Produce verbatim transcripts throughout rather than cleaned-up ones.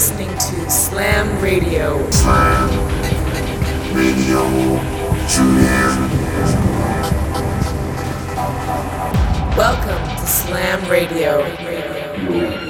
listening to Slam Radio. Slam Radio. Welcome to Slam Radio.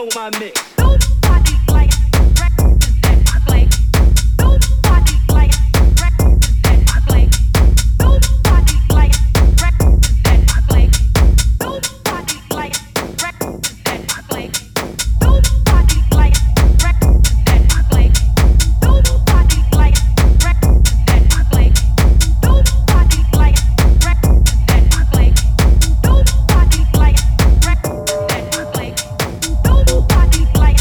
control my mix. Nobody likes records that I play. Nobody likes records that I play. Nobody likes records that I play. Nobody likes records that I play. Nobody likes records that I play. Nobody likes records that I play. Nobody likes records that I play. Nobody likes records that I play. Nobody likes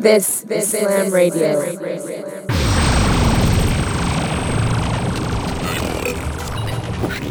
This, this is Slam Radio. Slam Radio.